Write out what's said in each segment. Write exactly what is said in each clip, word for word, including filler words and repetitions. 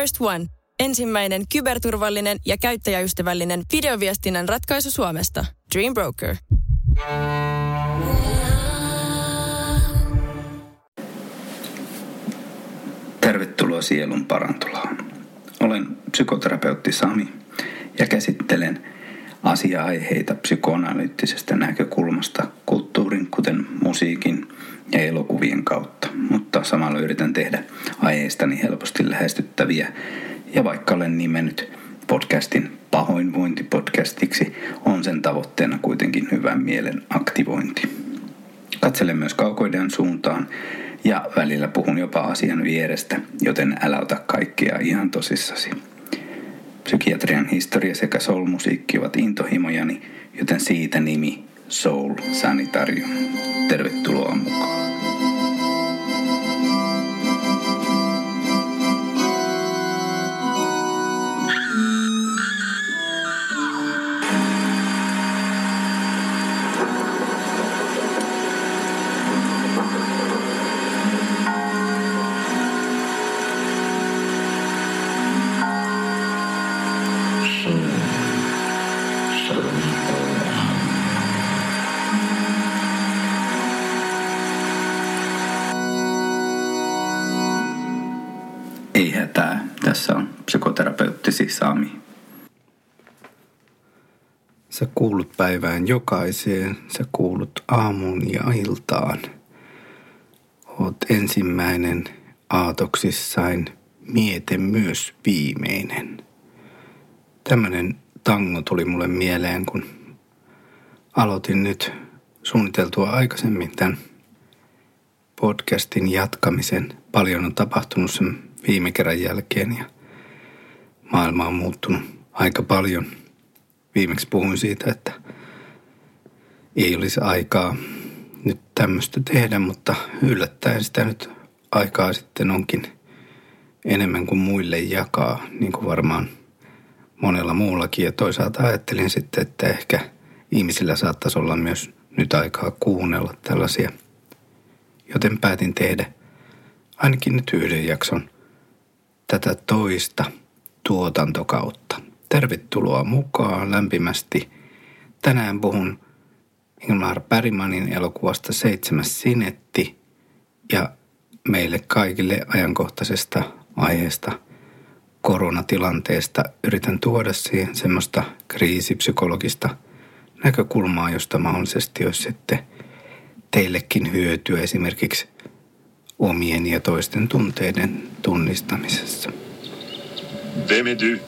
First One. Ensimmäinen kyberturvallinen ja käyttäjäystävällinen videoviestinnän ratkaisu Suomesta. Dream Broker. Tervetuloa sielun parantulaan. Olen psykoterapeutti Sami ja käsittelen asia-aiheita psykoanalyyttisestä näkökulmasta kulttuurin, kuten musiikin ja elokuvien kautta, mutta samalla yritän tehdä aiheistani helposti lähestyttäviä ja vaikka olen nimennyt podcastin pahoinvointipodcastiksi, on sen tavoitteena kuitenkin hyvän mielen aktivointi. Katselen myös kaukoiden suuntaan ja välillä puhun jopa asian vierestä, joten älä ota kaikkea ihan tosissasi. Psykiatrian historia sekä soul-musiikki ovat intohimojani, joten siitä nimi Soul Sanitarium. Tervetuloa mukaan. Ei hätää, tässä on psykoterapeuttisi Sami. Sä kuulut päivään jokaiseen, sä kuulut aamuun ja iltaan. Oot ensimmäinen aatoksissain, miete myös viimeinen. Tämmönen tango tuli mulle mieleen, kun aloitin nyt suunniteltua aikaisemmin tämän podcastin jatkamisen. Paljon on tapahtunut sen viime kerran jälkeen ja maailma on muuttunut aika paljon. Viimeksi puhuin siitä, että ei olisi aikaa nyt tämmöistä tehdä, mutta yllättäen sitä nyt aikaa sitten onkin enemmän kuin muille jakaa, niin kuin varmaan monella muullakin. Ja toisaalta ajattelin sitten, että ehkä ihmisillä saattaisi olla myös nyt aikaa kuunnella tällaisia, joten päätin tehdä ainakin nyt yhden jakson tätä toista tuotantokautta. Tervetuloa mukaan lämpimästi. Tänään puhun Ingmar Bergmanin elokuvasta Seitsemäs sinetti ja meille kaikille ajankohtaisesta aiheesta, koronatilanteesta. Yritän tuoda siihen semmoista kriisipsykologista näkökulmaa, josta mahdollisesti olisi sitten teillekin hyötyä esimerkiksi omien ja toisten tunteiden tunnistamisessa. Vem är du?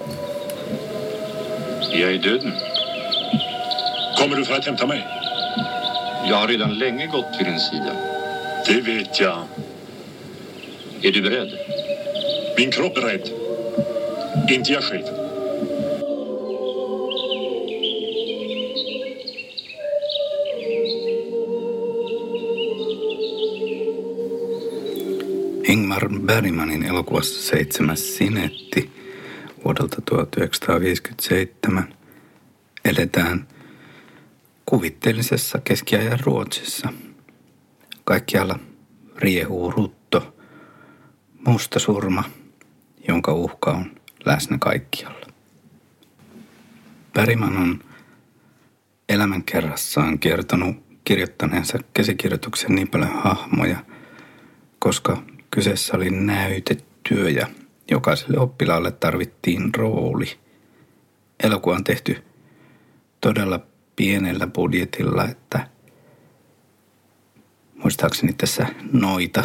Jag är döden. Kommer du för att hämta mig? Jag har redan länge gått till din sida. Det vet jag. Är du beredd? Min kropp är rädd. Inte jag själv. Ingmar Bergmanin elokuvassa Seitsemäs sinetti vuodelta tuhatyhdeksänsataaviisikymmentäseitsemän eletään kuvitteellisessa keskiajan Ruotsissa. Kaikkialla riehuu rutto, mustasurma, jonka uhka on läsnä kaikkialla. Bergman on elämänkerrassaan kertonut kirjoittaneensa käsikirjoituksen niin paljon hahmoja, koska kyseessä oli näytetyö ja jokaiselle oppilaalle tarvittiin rooli. Elokuva on tehty todella pienellä budjetilla, että muistaakseni tässä noita,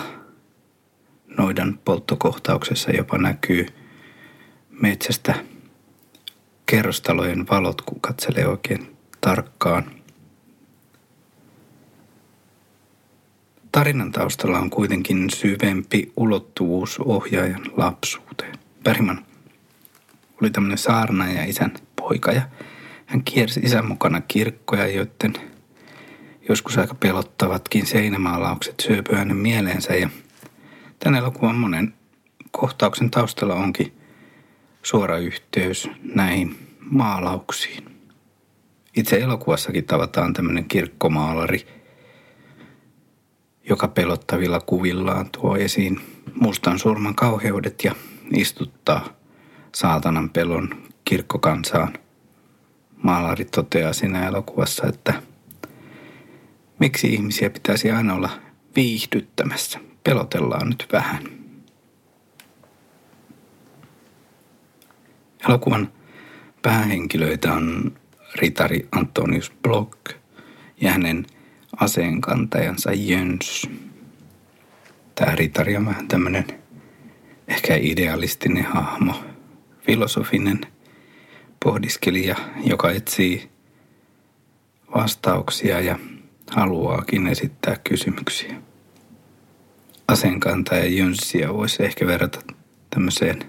noidan polttokohtauksessa jopa näkyy metsästä kerrostalojen valot, kun katselee oikein tarkkaan. Tarinan taustalla on kuitenkin syvempi ulottuvuus ohjaajan lapsuuteen. Bergman oli tämmöinen saarnaaja isän poika ja hän kiersi isän mukana kirkkoja, joiden joskus aika pelottavatkin seinämaalaukset syöpyivät hänen mieleensä. Ja tämän elokuvan monen kohtauksen taustalla onkin suora yhteys näihin maalauksiin. Itse elokuvassakin tavataan tämmöinen kirkkomaalari, joka pelottavilla kuvillaan tuo esiin mustan surman kauheudet ja istuttaa saatanan pelon kirkkokansaan. Maalari toteaa siinä elokuvassa, että miksi ihmisiä pitäisi aina olla viihdyttämässä. Pelotellaan nyt vähän. Elokuvan päähenkilöitä on ritari Antonius Block ja hänen aseenkantajansa Jöns. Tämä ritari on vähän tämmöinen ehkä idealistinen hahmo, filosofinen pohdiskelija, joka etsii vastauksia ja haluaakin esittää kysymyksiä. Aseenkantaja Jönssiä voisi ehkä verrata tämmöiseen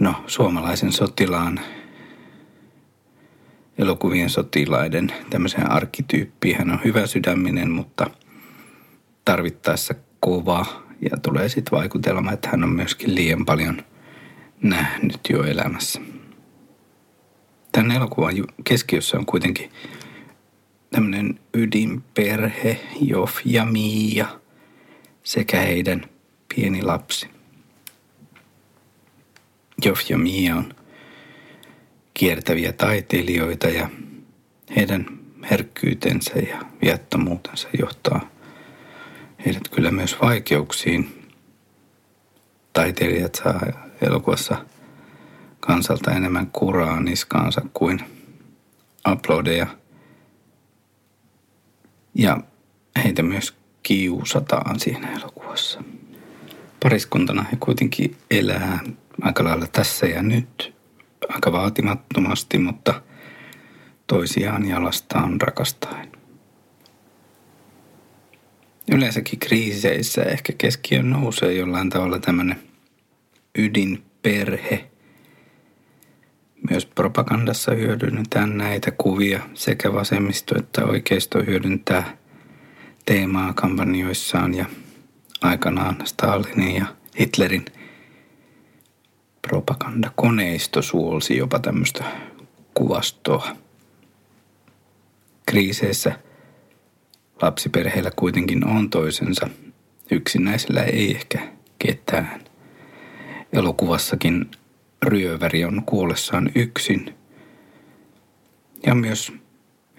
no, suomalaisen sotilaan, elokuvien sotilaiden tämmöiseen arkkityyppiin. Hän on hyvä sydäminen, mutta tarvittaessa kova ja tulee sitten vaikutelma, että hän on myöskin liian paljon nähnyt jo elämässä. Tämän elokuvan keskiössä on kuitenkin tämmöinen ydinperhe, Jof ja Mia sekä heidän pieni lapsi. Jof ja Mia on kiertäviä taiteilijoita ja heidän herkkyytensä ja viattomuutensa johtaa heidät kyllä myös vaikeuksiin. Taiteilijat saa elokuvassa kansalta enemmän kuraa niskaansa kuin aplodeja. Ja heitä myös kiusataan siinä elokuvassa. Pariskuntana he kuitenkin elää aika lailla tässä ja nyt, aika vaatimattomasti, mutta toisiaan jalastaan rakastaen. Yleensäkin kriiseissä ehkä keskiöön nousee jollain tavalla tämmöinen ydinperhe. Myös propagandassa hyödynnetään näitä kuvia. Sekä vasemmisto että oikeisto hyödyntää teemaa kampanjoissaan ja aikanaan Stalinin ja Hitlerin propagandakoneisto suolsi jopa tämmöistä kuvastoa. Kriiseissä lapsiperheillä kuitenkin on toisensa. Yksinäisellä ei ehkä ketään. Elokuvassakin ryöväri on kuollessaan yksin. Ja myös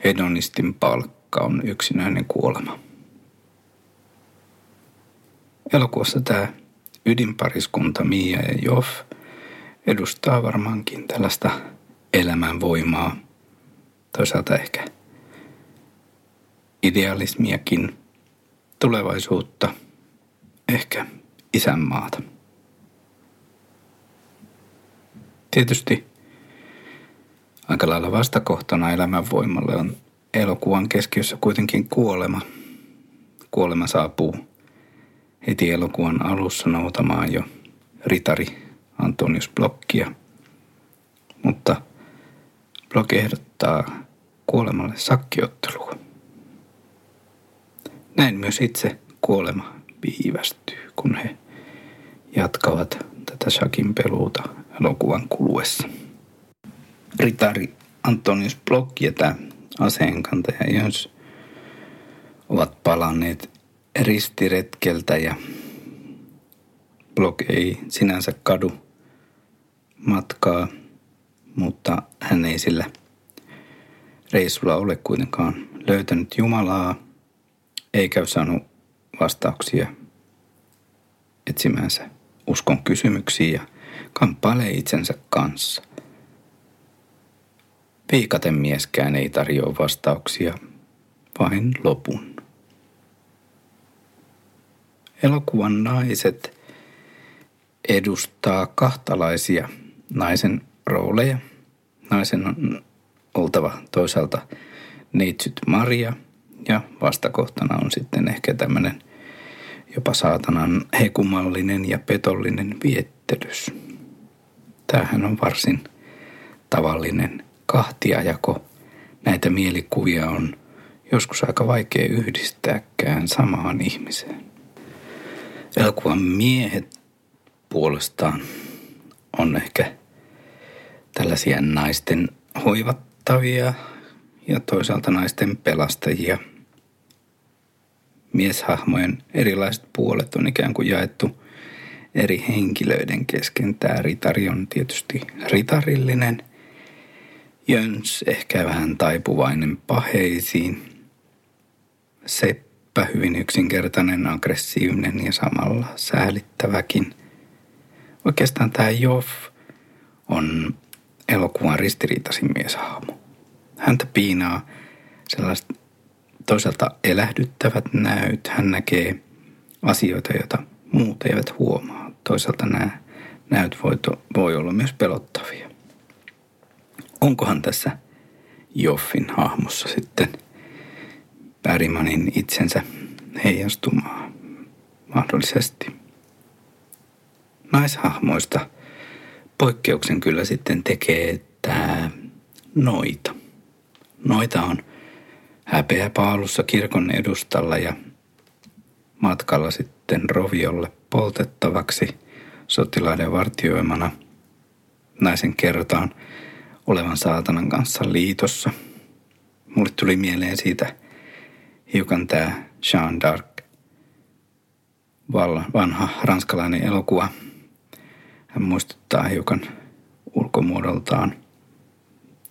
hedonistin palkka on yksinäinen kuolema. Elokuvassa tämä ydinpariskunta Mia ja Jof edustaa varmaankin tällaista elämänvoimaa. Toisaalta ehkä idealismiakin, tulevaisuutta, ehkä isänmaata. Tietysti aika lailla vastakohtana elämänvoimalle on elokuvan keskiössä kuitenkin kuolema. Kuolema saapuu heti elokuvan alussa noutamaan jo ritari Antonius Blockia. Mutta Block ehdottaa kuolemalle sakkiottelua. Näin myös itse kuolema viivästyy, kun he jatkavat tätä shakin peluuta elokuvan kuluessa. Ritari Antonius Block ja tämä aseenkantaja Jöns ovat palanneet ristiretkeltä ja Block ei sinänsä kadu matkaa, mutta hän ei sillä reissulla ole kuitenkaan löytänyt Jumalaa eikä saanut vastauksia etsimäänsä uskon kysymyksiin ja kamppailee itsensä kanssa. Viikaten mieskään ei tarjoa vastauksia, vain lopun. Elokuvan naiset edustaa kahtalaisia naisen rooleja. Naisen on oltava toisaalta neitsyt Maria ja vastakohtana on sitten ehkä tämmöinen jopa saatanan hekumallinen ja petollinen viettelys. Tämähän on varsin tavallinen kahtiajako. Näitä mielikuvia on joskus aika vaikea yhdistääkään samaan ihmiseen. Elokuvan miehet puolestaan on ehkä tällaisia naisten hoivattavia ja toisaalta naisten pelastajia. Mieshahmojen erilaiset puolet on ikään kuin jaettu eri henkilöiden kesken. Tämä ritari on tietysti ritarillinen, jöns ehkä vähän taipuvainen paheisiin, seppä hyvin yksinkertainen, aggressiivinen ja samalla säälittäväkin. Oikeastaan tämä Joff on elokuvan ristiriitaisin mieshahmo. Häntä piinaa sellaiset toisaalta elähdyttävät näyt. Hän näkee asioita, joita muut eivät huomaa. Toisaalta nämä näyt voi, to, voi olla myös pelottavia. Onkohan tässä Joffin hahmossa sitten Bergmanin itsensä heijastumaa mahdollisesti? Naishahmoista poikkeuksen kyllä sitten tekee tämä noita. Noita on häpeä paalussa kirkon edustalla ja matkalla sitten roviolle poltettavaksi sotilaiden vartioimana. Naisen kerrotaan olevan saatanan kanssa liitossa. Mulle tuli mieleen siitä hiukan tämä Jeanne d'Arc, vanha ranskalainen elokuva. Hän muistuttaa hiukan ulkomuodoltaan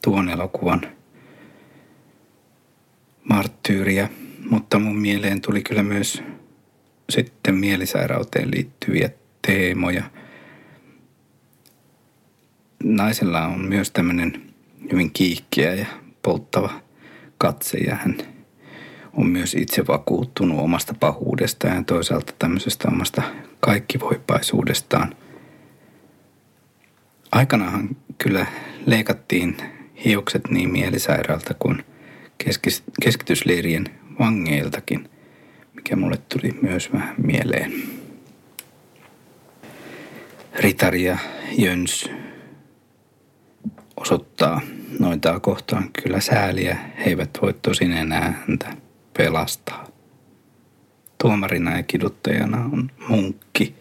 tuon elokuvan marttyyriä, mutta mun mieleen tuli kyllä myös sitten mielisairauteen liittyviä teemoja. Naisella on myös tämmöinen hyvin kiihkeä ja polttava katse ja hän on myös itse vakuuttunut omasta pahuudestaan ja toisaalta tämmöisestä omasta kaikkivoipaisuudestaan. Aikanaan kyllä leikattiin hiukset niin mielisairaalta kuin keskis- keskitysleirien vangeiltakin, mikä mulle tuli myös vähän mieleen. Ritari ja jöns osoittaa noitaa kohtaan kyllä sääliä. He eivät voi tosin enää häntä pelastaa. Tuomarina ja kiduttajana on munkki.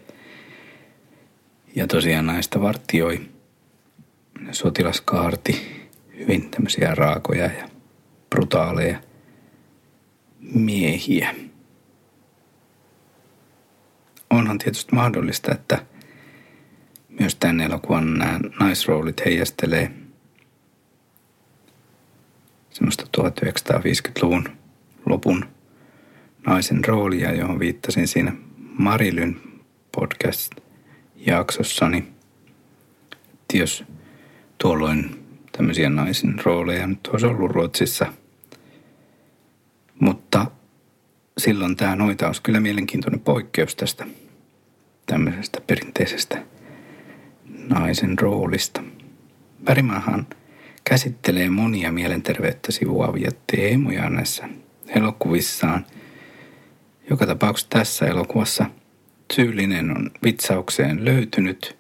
Ja tosiaan naista vartioi sotilaskaarti, hyvin tämmöisiä raakoja ja brutaaleja miehiä. Onhan tietysti mahdollista, että myös tämän elokuvan nämä naisroolit heijastelee semmoista tuhatyhdeksänsataaviisikymmentäluvun lopun naisen roolia, johon viittasin siinä Marilyn podcast-jaksossani. Että jos tuolloin tämmöisiä naisen rooleja nyt olisi ollut Ruotsissa, mutta silloin tämä noita olisi kyllä mielenkiintoinen poikkeus tästä tämmöisestä perinteisestä naisen roolista. Bergmanhan käsittelee monia mielenterveyttä sivuavia teemoja näissä elokuvissaan. Joka tapauksessa tässä elokuvassa syyllinen on vitsaukseen löytynyt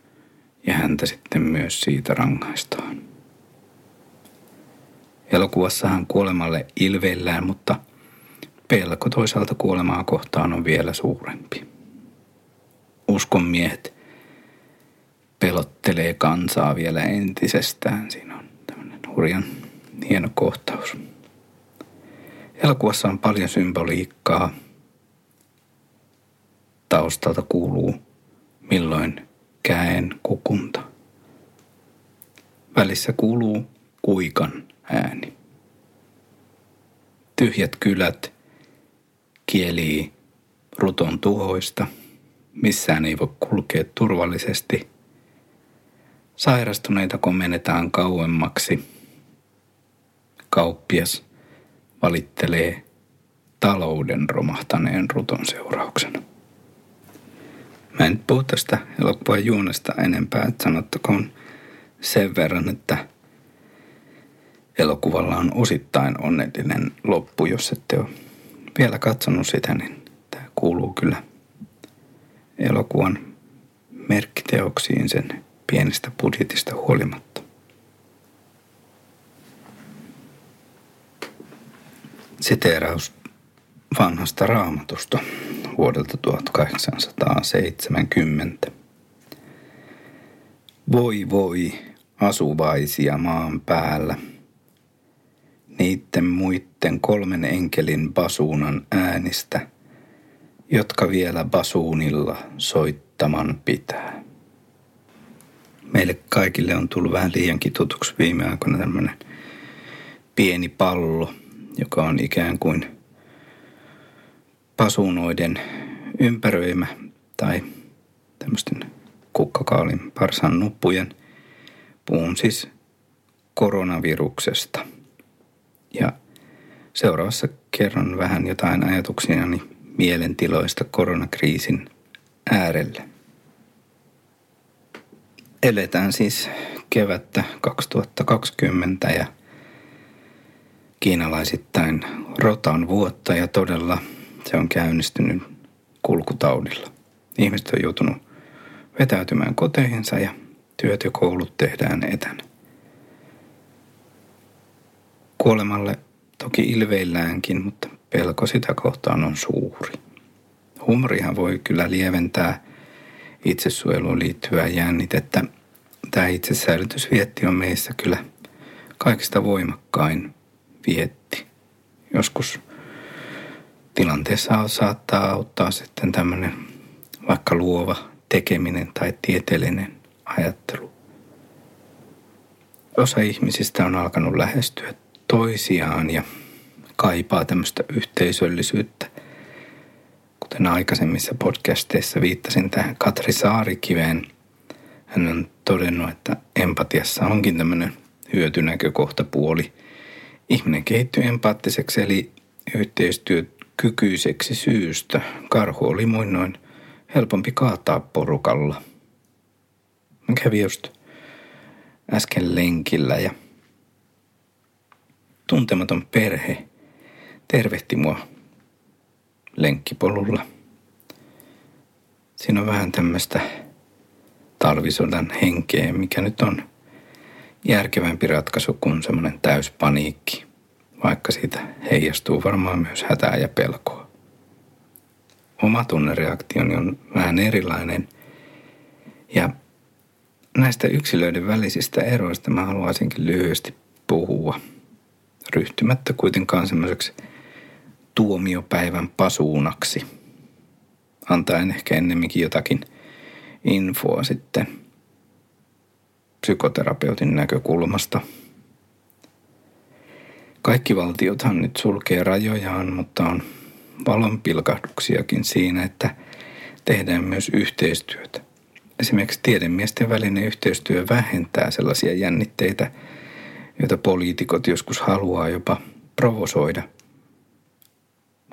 ja häntä sitten myös siitä rangaistaan. Elokuvassahan kuolemalle ilveillään, mutta pelko toisaalta kuolemaa kohtaan on vielä suurempi. Uskonmiehet pelottelee kansaa vielä entisestään. Siinä on tämmöinen hurjan hieno kohtaus. Elokuvassa on paljon symboliikkaa. Taustalta kuuluu milloin käen kukunta. Välissä kuuluu kuikan ääni. Tyhjät kylät kielii ruton tuhoista. Missään ei voi kulkea turvallisesti. Sairastuneita komennetaan kauemmaksi. Kauppias valittelee talouden romahtaneen ruton seurauksena. Mä en puhu tästä elokuvan juonesta enempää, että sanottakoon sen verran, että elokuvalla on osittain onnellinen loppu. Jos ette ole vielä katsonut sitä, niin tämä kuuluu kyllä elokuvan merkkiteoksiin sen pienestä budjetista huolimatta. Siteeraus vanhasta raamatusta vuodelta tuhatkahdeksansataaseitsemänkymmentä. Voi voi asuvaisia maan päällä, niitten muitten kolmen enkelin basuunan äänistä jotka vielä basuunilla soittaman pitää. Meille kaikille on tullut vähän liiankin tutuksi viime aikoina tämmöinen pieni pallo, joka on ikään kuin basuunoiden ympäröimä tai tämmöisten kukkakaalin parsan nuppujen. Puhun siis koronaviruksesta. Ja seuraavassa kerron vähän jotain ajatuksiani mielentiloista koronakriisin äärelle. Eletään siis kevättä kaksituhattakaksikymmentä ja kiinalaisittain rotan vuotta, ja todella se on käynnistynyt kulkutaudilla. Ihmiset on joutunut vetäytymään koteihinsa ja työt ja koulut tehdään etänä. Kuolemalle toki ilveilläänkin, mutta pelko sitä kohtaan on suuri. Humorihan voi kyllä lieventää itsesuojeluun liittyvää jännitettä. Tämä itsesäilytysvietti on meissä kyllä kaikista voimakkain vietti. Joskus tilanteessa saattaa auttaa sitten tämmöinen vaikka luova tekeminen tai tieteellinen ajattelu. Osa ihmisistä on alkanut lähestyä toisiaan ja kaipaa tämmöistä yhteisöllisyyttä. Kuten aikaisemmissa podcasteissa viittasin tähän Katri Saarikiveen, hän on todennut, että empatiassa onkin tämmöinen hyötynäkökohtapuoli. Ihminen kehittyy empaattiseksi eli yhteistyökykyiseksi syystä. Karhu oli muinoin helpompi kaataa porukalla. Mä kävin just äsken lenkillä ja tuntematon perhe tervehti mua lenkkipolulla. Siinä on vähän tämmöistä talvisodan henkeä, mikä nyt on järkevämpi ratkaisu kuin semmoinen täyspaniikki, vaikka siitä heijastuu varmaan myös hätää ja pelkoa. Oma tunnereaktioni on vähän erilainen, ja näistä yksilöiden välisistä eroista mä haluaisinkin lyhyesti puhua, ryhtymättä kuitenkaan semmoiseksi tuomiopäivän pasuunaksi. Antaen ehkä ennemminkin jotakin infoa sitten psykoterapeutin näkökulmasta. Kaikki valtiothan nyt sulkee rajojaan, mutta on valonpilkahduksiakin siinä, että tehdään myös yhteistyötä. Esimerkiksi tiedemiesten välinen yhteistyö vähentää sellaisia jännitteitä, joita poliitikot joskus haluaa jopa provosoida.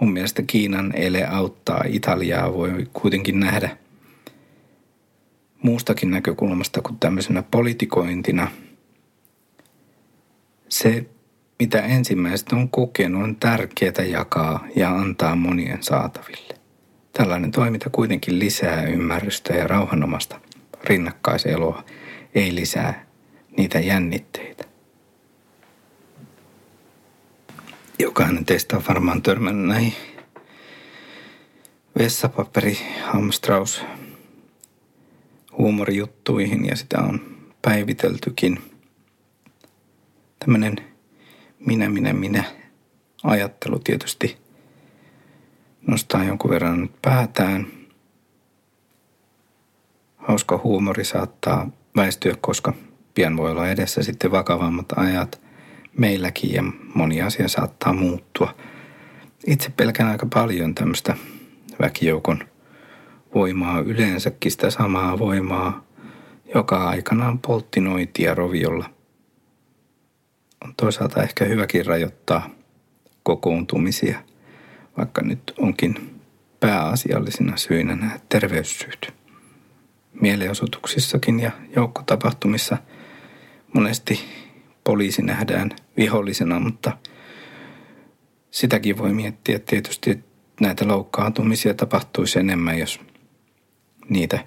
Mun mielestä Kiinan ele auttaa Italiaa voi kuitenkin nähdä muustakin näkökulmasta kuin tämmöisenä politikointina. Se, mitä ensimmäiset on kokenut, on tärkeää jakaa ja antaa monien saataville. Tällainen toiminta kuitenkin lisää ymmärrystä ja rauhanomasta rinnakkaiseloa, ei lisää niitä jännitteitä. Jokainen teistä on varmaan törmännyt näihin vessapaperihamstraus huumorijuttuihin, ja sitä on päiviteltykin. Tämmöinen minä, minä, minä ajattelu tietysti nostaa jonkun verran nyt päätään. Hauska huumori saattaa väistyä, koska pian voi olla edessä sitten vakavammat ajat meilläkin, ja moni asia saattaa muuttua. Itse pelkään aika paljon tämmöistä väkijoukon voimaa, yleensäkin sitä samaa voimaa, joka aikanaan poltti noitia roviolla. On toisaalta ehkä hyväkin rajoittaa kokoontumisia, vaikka nyt onkin pääasiallisina syynä nämä terveyssyyt. Mielenosoituksissakin ja joukkotapahtumissa monesti poliisi nähdään vihollisena, mutta sitäkin voi miettiä tietysti, että näitä loukkaantumisia tapahtuisi enemmän, jos niitä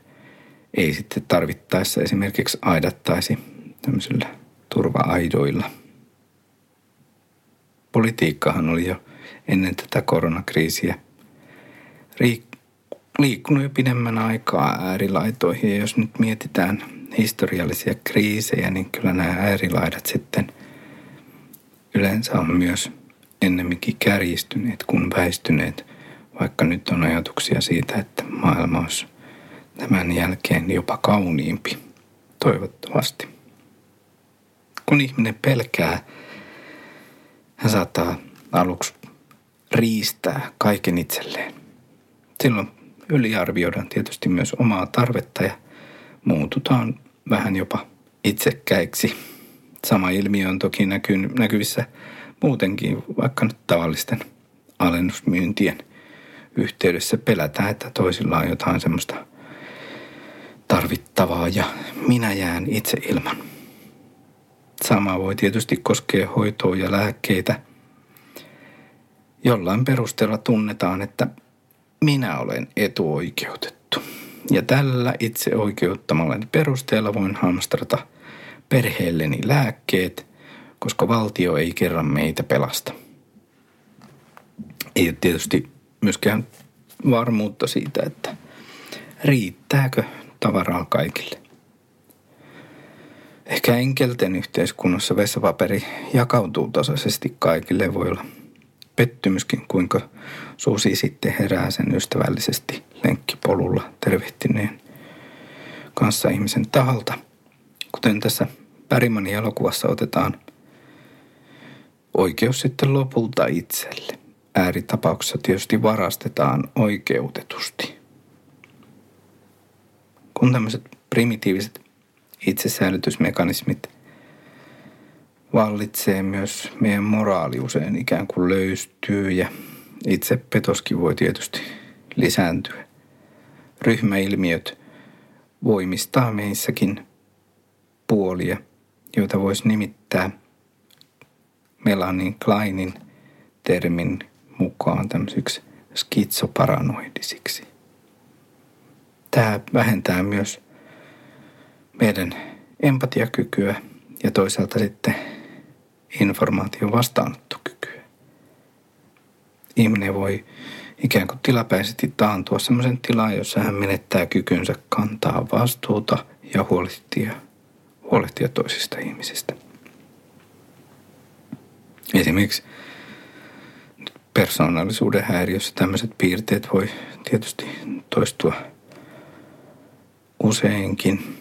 ei sitten tarvittaessa esimerkiksi aidattaisi tämmöisillä turva-aidoilla. Politiikkahan oli jo ennen tätä koronakriisiä liikkunut jo pidemmän aikaa äärilaitoihin, ja jos nyt mietitään historiallisia kriisejä, niin kyllä nämä äärilaidat sitten yleensä on myös ennemminkin kärjistyneet kuin väistyneet, vaikka nyt on ajatuksia siitä, että maailma olisi tämän jälkeen jopa kauniimpi, toivottavasti. Kun ihminen pelkää, hän saattaa aluksi riistää kaiken itselleen. Silloin yliarvioidaan tietysti myös omaa tarvetta ja muututaan vähän jopa itsekkäiksi. Sama ilmiö on toki näkyvissä muutenkin, vaikka nyt tavallisten alennusmyyntien yhteydessä pelätään, että toisilla on jotain semmoista tarvittavaa ja minä jään itse ilman. Sama voi tietysti koskea hoitoa ja lääkkeitä. Jollain perusteella tunnetaan, että minä olen etuoikeutettu. Ja tällä itse oikeuttamalla perusteella voin hamstrata perheelleni lääkkeet, koska valtio ei kerran meitä pelasta. Ei ole tietysti myöskään varmuutta siitä, että riittääkö tavaraa kaikille. Ehkä enkelten yhteiskunnassa vessapaperi jakautuu tasaisesti kaikille. Voi olla pettymyskin, kuinka susi sitten herää sen ystävällisesti lenkkipolulla tervehtineen kanssa ihmisen taholta. Kuten tässä Bergmanin elokuvassa otetaan oikeus sitten lopulta itselle. Ääritapauksessa tietysti varastetaan oikeutetusti. Kun tämmöiset primitiiviset itsesäilytysmekanismit vallitsee, myös meidän moraali usein ikään kuin löystyy ja itsepetoskin voi tietysti lisääntyä. Ryhmäilmiöt voimistaa meissäkin puolia, joita voisi nimittää Melanie Kleinin termin mukaan tämmöisiksi skitsoparanoidisiksi. Tämä vähentää myös meidän empatiakykyä ja toisaalta sitten informaation vastaanottokykyä. Ihminen voi ikään kuin tilapäisesti taantua semmoisen tilaan, jossa hän menettää kykynsä kantaa vastuuta ja huolehtia, huolehtia toisista ihmisistä. Esimerkiksi persoonallisuuden häiriössä tämmöiset piirteet voi tietysti toistua useinkin.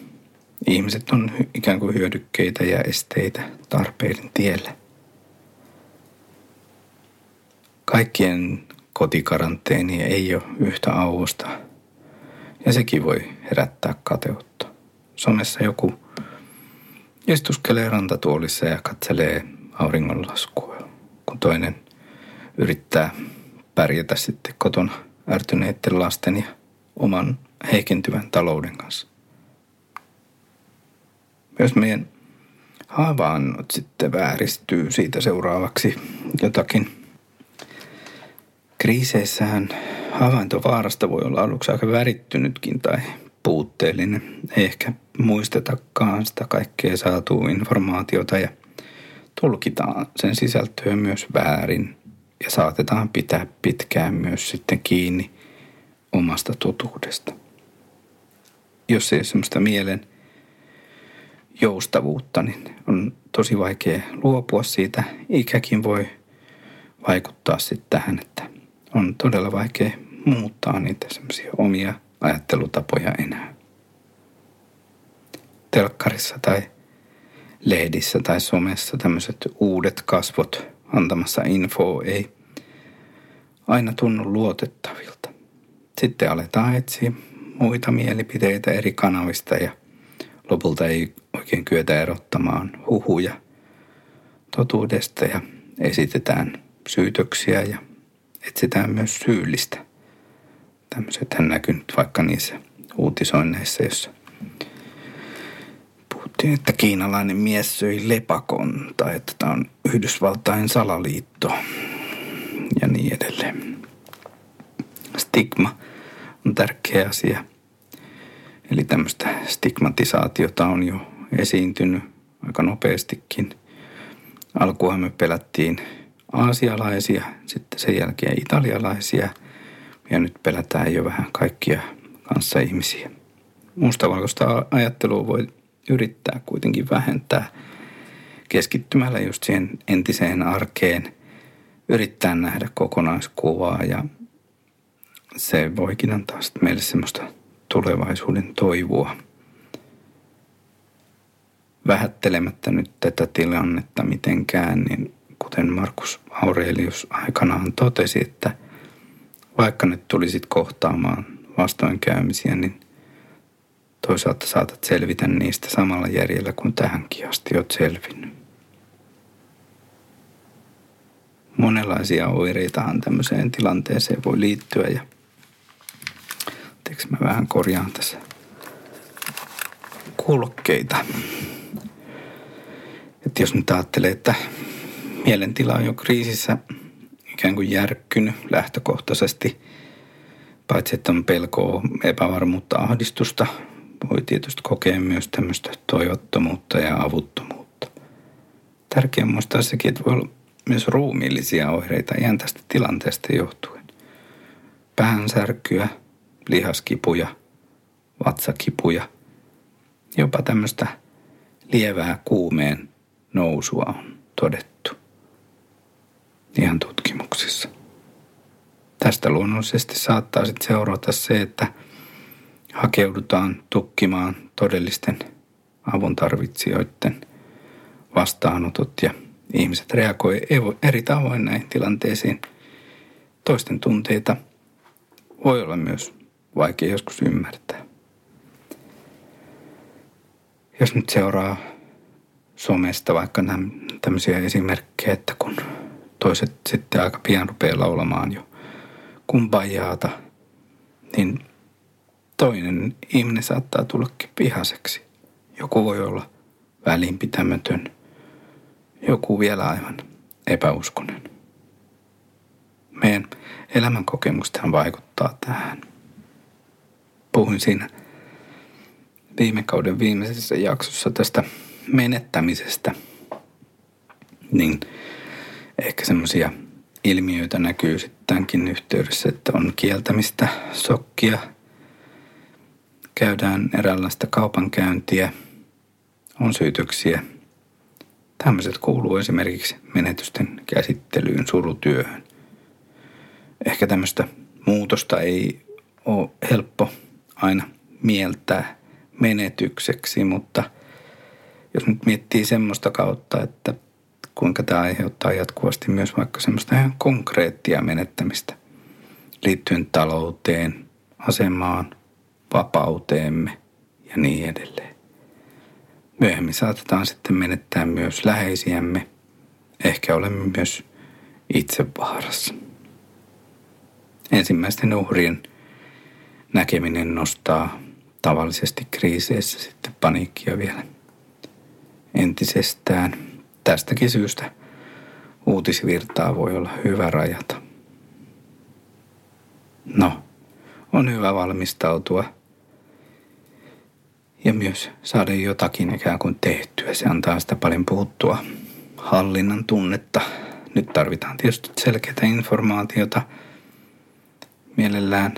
Ihmiset on ikään kuin hyödykkeitä ja esteitä tarpeiden tiellä. Kaikkien kotikaranteeni ei ole yhtä auvosta, ja sekin voi herättää kateutta. Somessa joku istuskelee rantatuolissa ja katselee auringonlaskua, kun toinen yrittää pärjätä sitten kotona ärtyneiden lasten ja oman heikentyvän talouden kanssa. Jos meidän havainnot sitten vääristyy siitä seuraavaksi jotakin. Kriiseissähän havaintovaarasta voi olla aluksi aika värittynytkin tai puutteellinen. Ei ehkä muistetakaan sitä kaikkea saatua informaatiota ja tulkitaan sen sisältöä myös väärin. Ja saatetaan pitää pitkään myös sitten kiinni omasta totuudesta. Jos ei ole semmoista mielen joustavuutta, niin on tosi vaikea luopua siitä. Ikäkin voi vaikuttaa sitten tähän, että on todella vaikea muuttaa niitä semmoisia omia ajattelutapoja enää. Telkkarissa tai lehdissä tai somessa tämmöiset uudet kasvot antamassa infoa ei aina tunnu luotettavilta. Sitten aletaan etsiä muita mielipiteitä eri kanavista ja lopulta ei oikein kyetä erottamaan huhuja totuudesta ja esitetään syytöksiä ja etsitään myös syyllistä. Tämmöisethän näkyy nyt vaikka niissä uutisoinneissa, jossa puhuttiin, että kiinalainen mies söi lepakon tai että tämä on Yhdysvaltain salaliitto ja niin edelleen. Stigma on tärkeä asia. Eli tämmöistä stigmatisaatiota on jo esiintynyt aika nopeastikin. Alkuun me pelättiin aasialaisia, sitten sen jälkeen italialaisia ja nyt pelätään jo vähän kaikkia kanssaihmisiä. Mustavalkoista ajattelua voi yrittää kuitenkin vähentää keskittymällä just siihen entiseen arkeen, yrittää nähdä kokonaiskuvaa ja se voikin antaa sitten meille semmoista tulevaisuuden toivoa. Vähättelemättä nyt tätä tilannetta mitenkään, niin kuten Markus Aurelius aikanaan totesi, että vaikka nyt tulisit kohtaamaan vastoinkäymisiä, niin toisaalta saatat selvitä niistä samalla järjellä kuin tähänkin asti olet selvinnyt. Monenlaisia oireitahan tämmöiseen tilanteeseen voi liittyä ja teekö mä vähän korjaan tässä kulkeita. Että jos nyt ajattelee, että mielentila on jo kriisissä ikään kuin järkkynyt lähtökohtaisesti, paitsi että on pelkoa, epävarmuutta, ahdistusta, voi tietysti kokea myös tämmöistä toivottomuutta ja avuttomuutta. Tärkeää muistaa sekin, että voi olla myös ruumiillisia oireita ihan tästä tilanteesta johtuen. Päänsärkyä, lihaskipuja, vatsakipuja, jopa tämmöistä lievää kuumeen nousua on todettu ihan tutkimuksissa. Tästä luonnollisesti saattaa sitten seurata se, että hakeudutaan tukkimaan todellisten avuntarvitsijoiden vastaanotot ja ihmiset reagoi eri tavoin näihin tilanteisiin. Toisten tunteita voi olla myös vaikea joskus ymmärtää. Jos nyt seuraa somesta vaikka tämmöisiä esimerkkejä, että kun toiset sitten aika pian rupeaa laulamaan jo kumpajaata, niin toinen ihminen saattaa tullakin vihaseksi. Joku voi olla välinpitämätön, joku vielä aivan epäuskonen. Meidän elämänkokemustahan vaikuttaa tähän. Puhuin siinä viime kauden viimeisessä jaksossa tästä menettämisestä, niin ehkä semmoisia ilmiöitä näkyy sitten tämänkin yhteydessä, että on kieltämistä, sokkia, käydään eräänlaista kaupankäyntiä, on syytöksiä. Tämmöiset kuuluu esimerkiksi menetysten käsittelyyn, surutyöhön. Ehkä tämmöistä muutosta ei ole helppo aina mieltää menetykseksi, mutta jos nyt miettii semmoista kautta, että kuinka tämä aiheuttaa jatkuvasti myös vaikka semmoista ihan konkreettia menettämistä liittyen talouteen, asemaan, vapauteemme ja niin edelleen. Myöhemmin saatetaan sitten menettää myös läheisiämme, ehkä olemme myös itse vaarassa. Ensimmäisten uhrien näkeminen nostaa tavallisesti kriiseissä sitten paniikkia vielä entisestään. Tästäkin syystä uutisvirtaa voi olla hyvä rajata. No, on hyvä valmistautua ja myös saada jotakin ikään kuin tehtyä. Se antaa sitä paljon puhuttua hallinnan tunnetta. Nyt tarvitaan tietysti selkeää informaatiota. Mielellään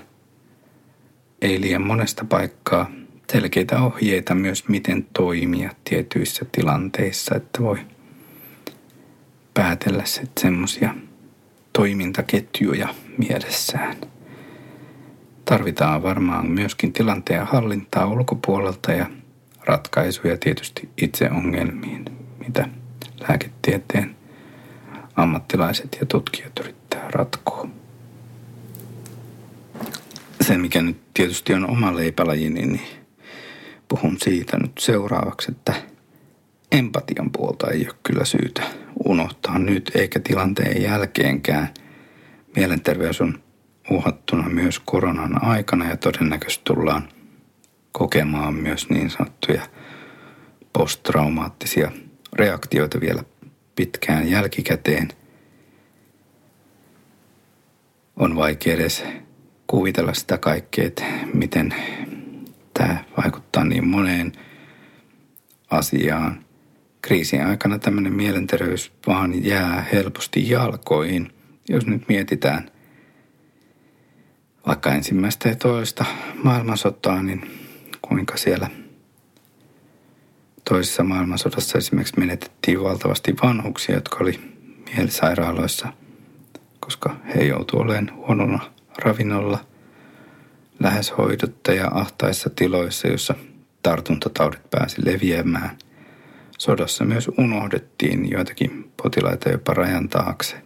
ei liian monesta paikkaa. Selkeitä ohjeita myös, miten toimia tietyissä tilanteissa, että voi päätellä sitten semmoisia toimintaketjuja mielessään. Tarvitaan varmaan myöskin tilanteen hallintaa ulkopuolelta ja ratkaisuja tietysti itse ongelmiin, mitä lääketieteen ammattilaiset ja tutkijat yrittää ratkoa. Se, mikä nyt tietysti on oma leipälajini, niin puhun siitä nyt seuraavaksi, että empatian puolta ei ole kyllä syytä unohtaa nyt eikä tilanteen jälkeenkään. Mielenterveys on uhattuna myös koronan aikana ja todennäköisesti tullaan kokemaan myös niin sanottuja posttraumaattisia reaktioita vielä pitkään jälkikäteen. On vaikea edes kuvitella sitä kaikkea, että miten tämä vaikuttaa niin moneen asiaan. Kriisin aikana tämmöinen mielenterveys vaan jää helposti jalkoihin. Jos nyt mietitään vaikka ensimmäistä ja toista maailmansotaa, niin kuinka siellä toisessa maailmansodassa esimerkiksi menetettiin valtavasti vanhuksia, jotka oli mielisairaaloissa, koska he joutuivat olemaan huonolla ravinnolla, lähes hoidotta ja ahtaissa tiloissa, jossa tartuntataudit pääsi leviämään. Sodassa myös unohdettiin joitakin potilaita jopa rajan taakse.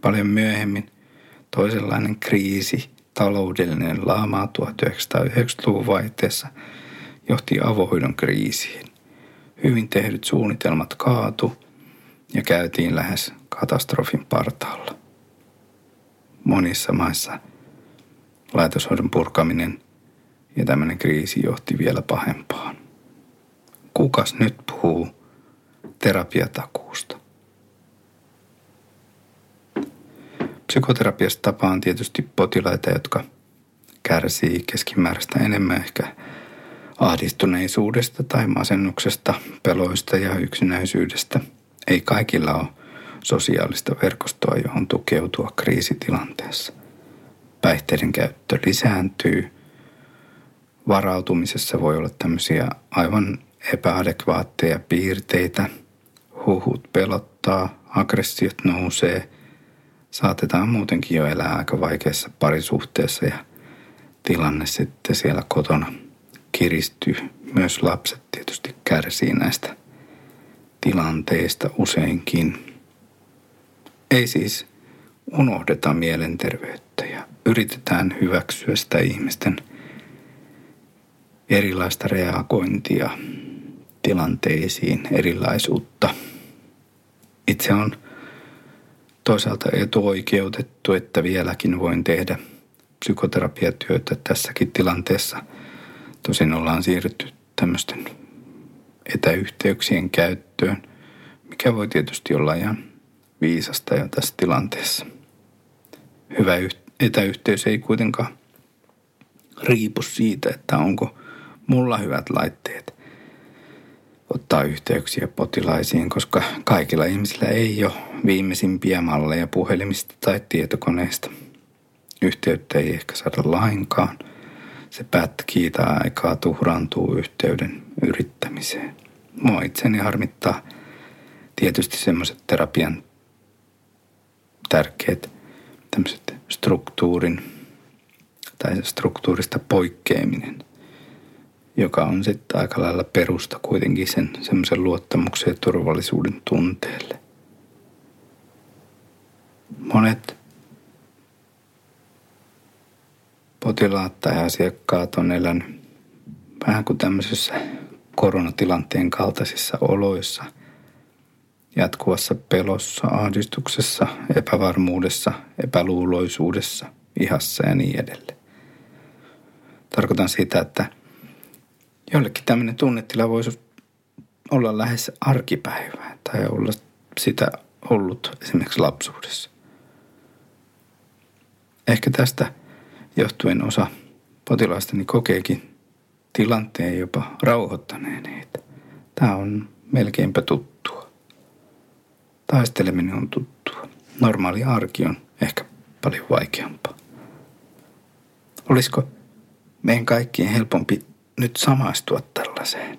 Paljon myöhemmin toisenlainen kriisi, taloudellinen lama tuhatyhdeksänsataayhdeksänkymmentäluvun vaihteessa johti avohoidon kriisiin. Hyvin tehdyt suunnitelmat kaatu ja käytiin lähes katastrofin partaalla. Monissa maissa laitoshoidon purkaminen ja tämmöinen kriisi johti vielä pahempaan. Kukas nyt puhuu terapiatakuusta? Psykoterapiassa tapaan tietysti potilaita, jotka kärsii keskimääräistä enemmän ehkä ahdistuneisuudesta tai masennuksesta, peloista ja yksinäisyydestä. Ei kaikilla ole sosiaalista verkostoa, johon tukeutua kriisitilanteessa. Päihteiden käyttö lisääntyy. Varautumisessa voi olla tämmöisiä aivan epäadekvaatteja piirteitä. Huhut pelottaa, aggressiot nousee. Saatetaan muutenkin jo elää aika vaikeassa parisuhteessa ja tilanne sitten siellä kotona kiristyy. Myös lapset tietysti kärsii näistä tilanteista useinkin. Ei siis unohdeta mielenterveyttä ja yritetään hyväksyä sitä ihmisten erilaista reagointia tilanteisiin, erilaisuutta. Itse on toisaalta etuoikeutettu, että vieläkin voin tehdä psykoterapiatyötä tässäkin tilanteessa. Tosin ollaan siirrytty tämmöisten etäyhteyksien käyttöön, mikä voi tietysti olla ihan viisasta jo tässä tilanteessa. Hyvä etäyhteys ei kuitenkaan riipu siitä, että onko mulla hyvät laitteet ottaa yhteyksiä potilaisiin, koska kaikilla ihmisillä ei ole viimeisimpiä malleja puhelimista tai tietokoneista. Yhteyttä ei ehkä saada lainkaan. Se pätkii tai aikaa tuhraantuu yhteyden yrittämiseen. Mua itseni harmittaa tietysti semmoiset terapian tärkeät tämmöiset struktuurin tai struktuurista poikkeaminen, joka on sitten aika lailla perusta kuitenkin sen semmoisen luottamuksen ja turvallisuuden tunteelle. Monet potilaat tai asiakkaat on elänyt vähän kuin tämmöisessä koronatilanteen kaltaisissa oloissa, jatkuvassa pelossa, ahdistuksessa, epävarmuudessa, epäluuloisuudessa, vihassa ja niin edelleen. Tarkoitan sitä, että jollekin tämmöinen tunnetila voisi olla lähes arkipäivää tai olla sitä ollut esimerkiksi lapsuudessa. Ehkä tästä johtuen osa potilaistani kokeekin tilanteen jopa rauhoittaneen heitä. Tämä on melkeinpä tuttua. Taisteleminen on tuttua. Normaali arki on ehkä paljon vaikeampaa. Olisiko meidän kaikkien helpompi nyt samaistua tällaiseen?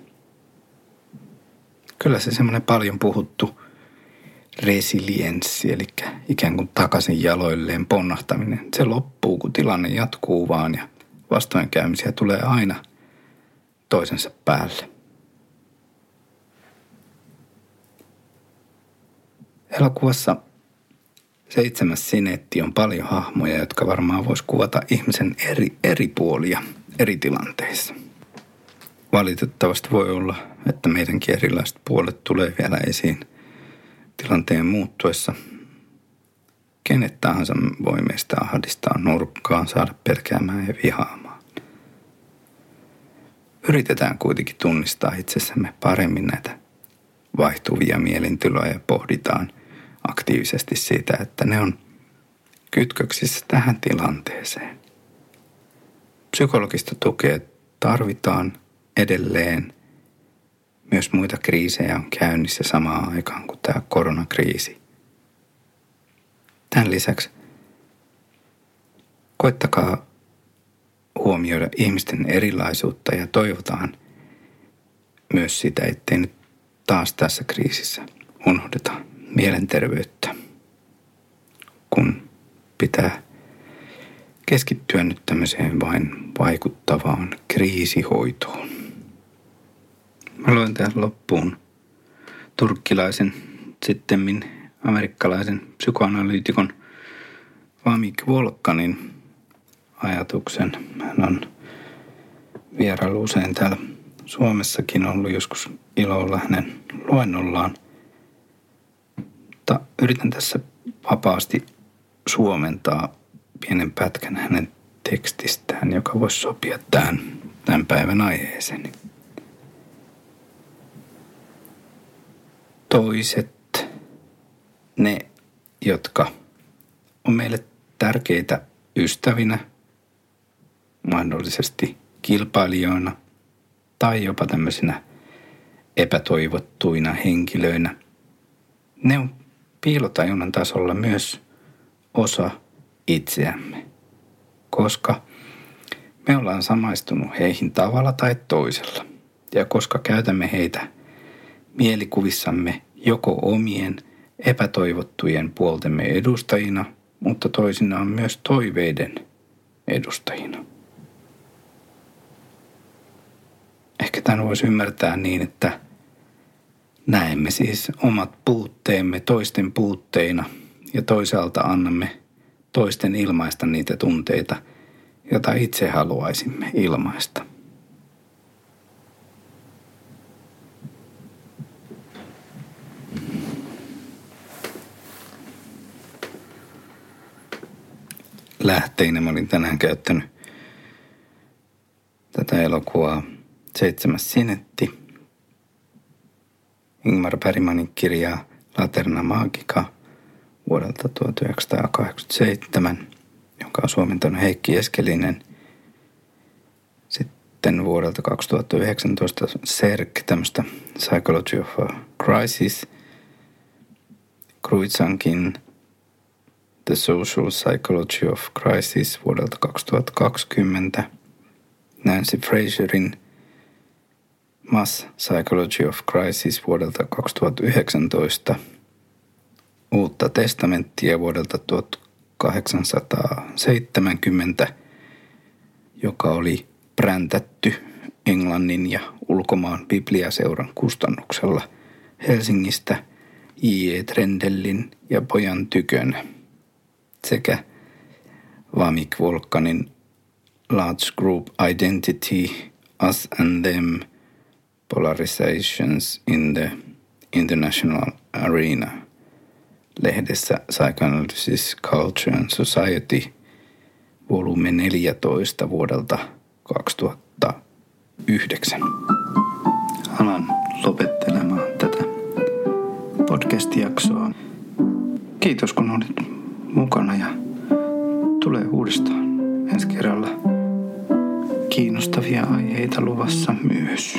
Kyllä se semmoinen paljon puhuttu resilienssi, eli ikään kuin takaisin jaloilleen ponnahtaminen, se loppuu, kun tilanne jatkuu vaan ja vastoinkäymisiä tulee aina toisensa päälle. Elokuvassa Seitsemäs sinetti on paljon hahmoja, jotka varmaan vois kuvata ihmisen eri, eri puolia eri tilanteissa. Valitettavasti voi olla, että meidänkin erilaiset puolet tulee vielä esiin tilanteen muuttuessa. Kenet tahansa voi meistä ahdistaa nurkkaan, saada pelkäämään ja vihaamaan. Yritetään kuitenkin tunnistaa itsessämme paremmin näitä vaihtuvia mielintiloja ja pohditaan aktiivisesti siitä, että ne on kytköksissä tähän tilanteeseen. Psykologista tukea tarvitaan edelleen. Myös muita kriisejä on käynnissä samaan aikaan kuin tämä koronakriisi. Tämän lisäksi koettakaa huomioida ihmisten erilaisuutta ja toivotaan myös sitä, ettei nyt taas tässä kriisissä unohdeta mielenterveyttä, kun pitää keskittyä nyt tämmöiseen vain vaikuttavaan kriisihoitoon. Mä luen tähän loppuun turkkilaisen, sittemmin amerikkalaisen psykoanalyytikon Vamik Volkanin ajatuksen. Hän on vierailu usein täällä Suomessakin, ollut joskus ilolla hänen luennollaan. Mutta yritän tässä vapaasti suomentaa pienen pätkän hänen tekstistään, joka voisi sopia tämän, tämän päivän aiheeseen. Toiset, ne, jotka on meille tärkeitä ystävinä, mahdollisesti kilpailijoina tai jopa tämmöisinä epätoivottuina henkilöinä, ne on piilotajunnan tasolla myös osa itseämme, koska me ollaan samaistunut heihin tavalla tai toisella ja koska käytämme heitä mielikuvissamme joko omien epätoivottujen puoltemme edustajina, mutta toisinaan myös toiveiden edustajina. Ehkä tämän voisi ymmärtää niin, että näemme siis omat puutteemme toisten puutteina ja toisaalta annamme toisten ilmaista niitä tunteita, joita itse haluaisimme ilmaista. Lähteinä mä olin tänään käyttänyt tätä elokuvaa Seitsemäs sinetti, Ingmar Bergmanin kirjaa Laterna Magica vuodelta tuhatyhdeksänsataakahdeksankymmentäseitsemän, joka on suomentanut Heikki Eskelinen. Sitten vuodelta kaksituhattayhdeksäntoista Serk, tämmöistä Psychology of a Crisis, Kruitsankin The Social Psychology of Crisis vuodelta kaksituhattakaksikymmentä, Nancy Fraserin Mass Psychology of Crisis vuodelta kaksituhattayhdeksäntoista, Uutta testamenttia vuodelta tuhatkahdeksansataaseitsemänkymmentä, joka oli präntätty Englannin ja ulkomaan bibliaseuran kustannuksella Helsingistä J E. Trendellin ja pojan tykön sekä Vamik Volkanin Large Group Identity, Us and Them, Polarizations in the International Arena lehdessä Psychoanalysis, Culture and Society, volume neljätoista vuodelta kaksituhattayhdeksän. Alan lopettelemaan tätä podcast-jaksoa. Kiitos kun olit mukana ja tulee uudestaan ensi kerralla kiinnostavia aiheita luvassa myös.